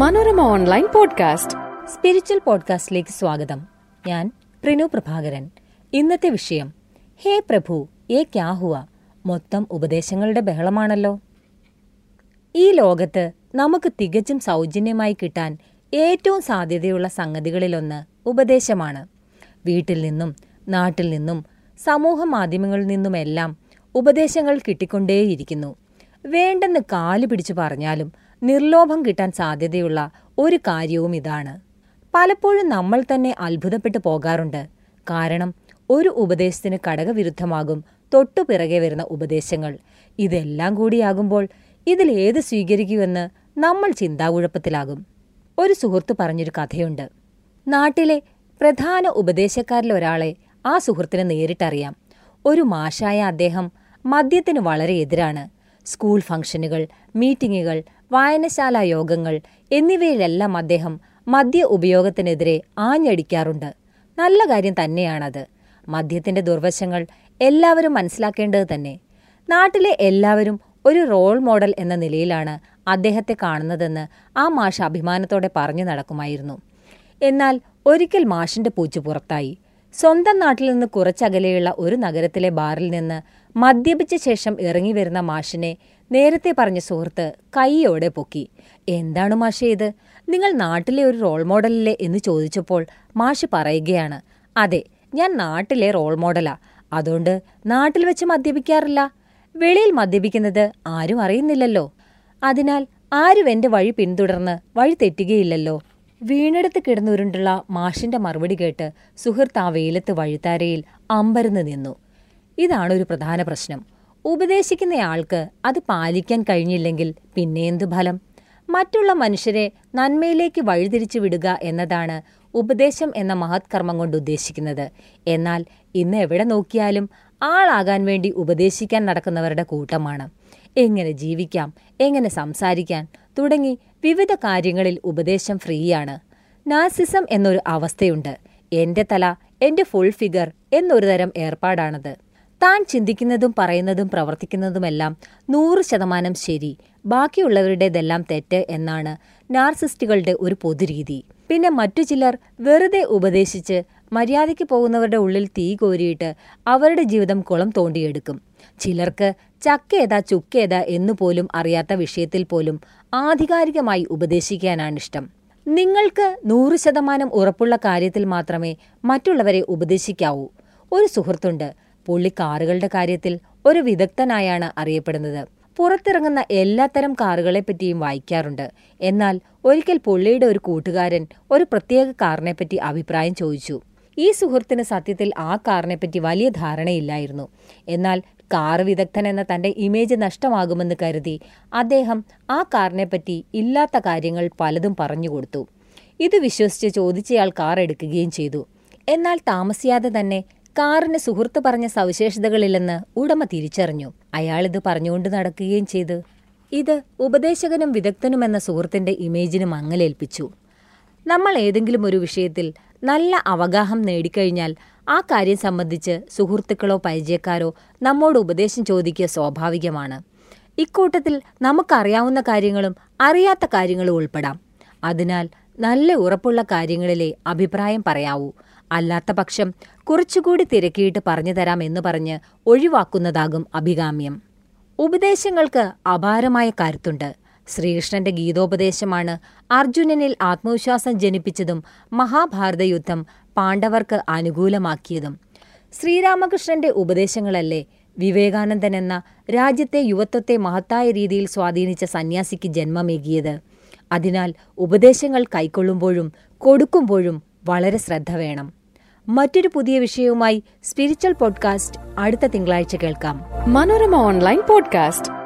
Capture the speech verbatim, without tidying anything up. Manorama online podcast spiritual പോഡ്കാസ്റ്റിലേക്ക് സ്വാഗതം. ഞാൻ പ്രിനു പ്രഭാകരൻ. ഇന്നത്തെ വിഷയം ഹേ പ്രഭു ഏ ക്യാ ഹുവ. മൊത്തം ഉപദേശങ്ങളുടെ ബഹളമാണല്ലോ. ഈ ലോകത്ത് നമുക്ക് തികച്ചും സൗജന്യമായി കിട്ടാൻ ഏറ്റവും സാധ്യതയുള്ള സംഗതികളിലൊന്ന് ഉപദേശമാണ്. വീട്ടിൽ നിന്നും നാട്ടിൽ നിന്നും സമൂഹ മാധ്യമങ്ങളിൽ നിന്നുമെല്ലാം ഉപദേശങ്ങൾ കിട്ടിക്കൊണ്ടേയിരിക്കുന്നു. വേണ്ടെന്ന് കാല് പിടിച്ചു പറഞ്ഞാലും നിർലോഭം കിട്ടാൻ സാധ്യതയുള്ള ഒരു കാര്യവും ഇതാണ്. പലപ്പോഴും നമ്മൾ തന്നെ അത്ഭുതപ്പെട്ടു പോകാറുണ്ട്. കാരണം ഒരു ഉപദേശത്തിന് കടകവിരുദ്ധമാകും തൊട്ടു പിറകെ വരുന്ന ഉപദേശങ്ങൾ. ഇതെല്ലാം കൂടിയാകുമ്പോൾ ഇതിലേത് സ്വീകരിക്കുമെന്ന് നമ്മൾ ചിന്താകുഴപ്പത്തിലാകും. ഒരു സുഹൃത്ത് പറഞ്ഞൊരു കഥയുണ്ട്. നാട്ടിലെ പ്രധാന ഉപദേശക്കാരിലൊരാളെ ആ സുഹൃത്തിന് നേരിട്ടറിയാം. ഒരു മാഷായ അദ്ദേഹം മദ്യത്തിന് വളരെ എതിരാണ്. സ്കൂൾ ഫംഗ്ഷനുകൾ, മീറ്റിംഗുകൾ, വായനശാല യോഗങ്ങൾ എന്നിവയിലെല്ലാം അദ്ദേഹം മദ്യ ഉപയോഗത്തിനെതിരെ ആഞ്ഞടിക്കാറുണ്ട്. നല്ല കാര്യം തന്നെയാണത്. മദ്യത്തിന്റെ ദുർവശങ്ങൾ എല്ലാവരും മനസ്സിലാക്കേണ്ടത് തന്നെ. നാട്ടിലെ എല്ലാവരും ഒരു റോൾ മോഡൽ എന്ന നിലയിലാണ് അദ്ദേഹത്തെ കാണുന്നതെന്ന് ആ മാഷ് അഭിമാനത്തോടെ പറഞ്ഞു നടക്കുമായിരുന്നു. എന്നാൽ ഒരിക്കൽ മാഷിന്റെ പൂച്ചു പുറത്തായി. സ്വന്തം നാട്ടിൽ നിന്ന് കുറച്ചകലെയുള്ള ഒരു നഗരത്തിലെ ബാറിൽ നിന്ന് മദ്യപിച്ച ശേഷം ഇറങ്ങി വരുന്ന മാഷിനെ നേരത്തെ പറഞ്ഞ സുഹൃത്ത് കൈയോടെ പൊക്കി. എന്താണ് മാഷേ ഇത്, നിങ്ങൾ നാട്ടിലെ ഒരു റോൾ മോഡലല്ലേ എന്ന് ചോദിച്ചപ്പോൾ മാഷ് പറയുകയാണ്, അതെ, ഞാൻ നാട്ടിലെ റോൾ മോഡലാ, അതുകൊണ്ട് നാട്ടിൽ വെച്ച് മദ്യപിക്കാറില്ല. വെളിയിൽ മദ്യപിക്കുന്നത് ആരും അറിയുന്നില്ലല്ലോ, അതിനാൽ ആരും എന്റെ വഴി പിന്തുടർന്ന് വഴി തെറ്റുകയില്ലല്ലോ. വീണെടുത്ത് കിടന്നുരുണ്ടുള്ള മാഷിന്റെ മറുപടി കേട്ട് സുഹൃത്ത് ആ വെയിലത്ത് വഴിത്താരയിൽ അമ്പരന്ന് നിന്നു. ഇതാണൊരു പ്രധാന പ്രശ്നം. ഉപദേശിക്കുന്നയാൾക്ക് അത് പാലിക്കാൻ കഴിഞ്ഞില്ലെങ്കിൽ പിന്നെ എന്തു ഫലം? മറ്റുള്ള മനുഷ്യരെ നന്മയിലേക്ക് വഴിതിരിച്ചു വിടുക എന്നതാണ് ഉപദേശം എന്ന മഹത്കർമ്മം കൊണ്ട് ഉദ്ദേശിക്കുന്നത്. എന്നാൽ ഇന്ന് എവിടെ നോക്കിയാലും ആളാകാൻ വേണ്ടി ഉപദേശിക്കാൻ നടക്കുന്നവരുടെ കൂട്ടമാണ്. എങ്ങനെ ജീവിക്കാം, എങ്ങനെ സംസാരിക്കാൻ തുടങ്ങി വിവിധ കാര്യങ്ങളിൽ ഉപദേശം ഫ്രീയാണ്. നാർസിസം എന്നൊരു അവസ്ഥയുണ്ട്. എന്റെ തല, എന്റെ ഫുൾ ഫിഗർ എന്നൊരു തരം ഏർപ്പാടാണത്. താൻ ചിന്തിക്കുന്നതും പറയുന്നതും പ്രവർത്തിക്കുന്നതുമെല്ലാം നൂറ് ശതമാനം ശരി, ബാക്കിയുള്ളവരുടേതെല്ലാം തെറ്റ് എന്നാണ് നാർസിസ്റ്റുകളുടെ ഒരു പൊതുരീതി. പിന്നെ മറ്റു ചിലർ വെറുതെ ഉപദേശിച്ച് മര്യാദയ്ക്ക് പോകുന്നവരുടെ ഉള്ളിൽ തീ കോരിയിട്ട് അവരുടെ ജീവിതം കുളം തോണ്ടിയെടുക്കും. ചിലർക്ക് ചക്കേതാ ചുക്കേതാ എന്നുപോലും അറിയാത്ത വിഷയത്തിൽ പോലും ആധികാരികമായി ഉപദേശിക്കാനാണിഷ്ടം. നിങ്ങൾക്ക് നൂറ് ശതമാനം ഉറപ്പുള്ള കാര്യത്തിൽ മാത്രമേ മറ്റുള്ളവരെ ഉപദേശിക്കാവൂ. ഒരു സുഹൃത്തുണ്ട്. പുള്ളി കാറുകളുടെ കാര്യത്തിൽ ഒരു വിദഗ്ധനായാണ് അറിയപ്പെടുന്നത്. പുറത്തിറങ്ങുന്ന എല്ലാത്തരം കാറുകളെപ്പറ്റിയും വായിക്കാറുണ്ട്. എന്നാൽ ഒരിക്കൽ പുള്ളിയുടെ ഒരു കൂട്ടുകാരൻ ഒരു പ്രത്യേക കാറിനെപ്പറ്റി അഭിപ്രായം ചോദിച്ചു. ഈ സുഹൃത്തിന് സത്യത്തിൽ ആ കാറിനെപ്പറ്റി വലിയ ധാരണയില്ലായിരുന്നു. എന്നാൽ കാർ വിദഗ്ധൻ എന്ന തന്റെ ഇമേജ് നഷ്ടമാകുമെന്ന് കരുതി അദ്ദേഹം ആ കാറിനെപ്പറ്റി ഇല്ലാത്ത കാര്യങ്ങൾ പലതും പറഞ്ഞുകൊടുത്തു. ഇത് വിശ്വസിച്ച് ചോദിച്ചയാൾ കാർ എടുക്കുകയും ചെയ്തു. എന്നാൽ താമസിയാതെ തന്നെ കാറിന് സുഹൃത്ത് പറഞ്ഞ സവിശേഷതകളില്ലെന്ന് ഉടമ തിരിച്ചറിഞ്ഞു. അയാളിത് പറഞ്ഞുകൊണ്ട് നടക്കുകയും ചെയ്തു. ഇത് ഉപദേശകനും വിദഗ്ധനുമെന്ന സുഹൃത്തിന്റെ ഇമേജിന് മങ്ങലേൽപ്പിച്ചു. നമ്മൾ ഏതെങ്കിലും ഒരു വിഷയത്തിൽ നല്ല അവഗാഹം നേടിക്കഴിഞ്ഞാൽ ആ കാര്യം സംബന്ധിച്ച് സുഹൃത്തുക്കളോ പരിചയക്കാരോ നമ്മോട് ഉപദേശം ചോദിക്കുക സ്വാഭാവികമാണ്. ഇക്കൂട്ടത്തിൽ നമുക്കറിയാവുന്ന കാര്യങ്ങളും അറിയാത്ത കാര്യങ്ങളും ഉൾപ്പെടാം. അതിനാൽ നല്ല ഉറപ്പുള്ള കാര്യങ്ങളിലെ അഭിപ്രായം പറയാവൂ. അല്ലാത്ത പക്ഷം കുറച്ചുകൂടി തിരക്കിയിട്ട് പറഞ്ഞു തരാം എന്ന് പറഞ്ഞ് ഒഴിവാക്കുന്നതാകും അഭികാമ്യം. ഉപദേശങ്ങൾക്ക് അപാരമായ കരുത്തുണ്ട്. ശ്രീകൃഷ്ണന്റെ ഗീതോപദേശമാണ് അർജുനനിൽ ആത്മവിശ്വാസം ജനിപ്പിച്ചതും മഹാഭാരത യുദ്ധം പാണ്ഡവർക്ക് അനുകൂലമാക്കിയതും. ശ്രീരാമകൃഷ്ണന്റെ ഉപദേശങ്ങളല്ലേ വിവേകാനന്ദൻ എന്ന രാജ്യത്തെ യുവത്വത്തെ മഹത്തായ രീതിയിൽ സ്വാധീനിച്ച സന്യാസിക്ക് ജന്മമേകിയത്. അതിനാൽ ഉപദേശങ്ങൾ കൈക്കൊള്ളുമ്പോഴും കൊടുക്കുമ്പോഴും വളരെ ശ്രദ്ധ വേണം. മറ്റൊരു പുതിയ വിഷയവുമായി സ്പിരിച്വൽ പോഡ്കാസ്റ്റ് അടുത്ത തിങ്കളാഴ്ച കേൾക്കാം. Manorama online podcast.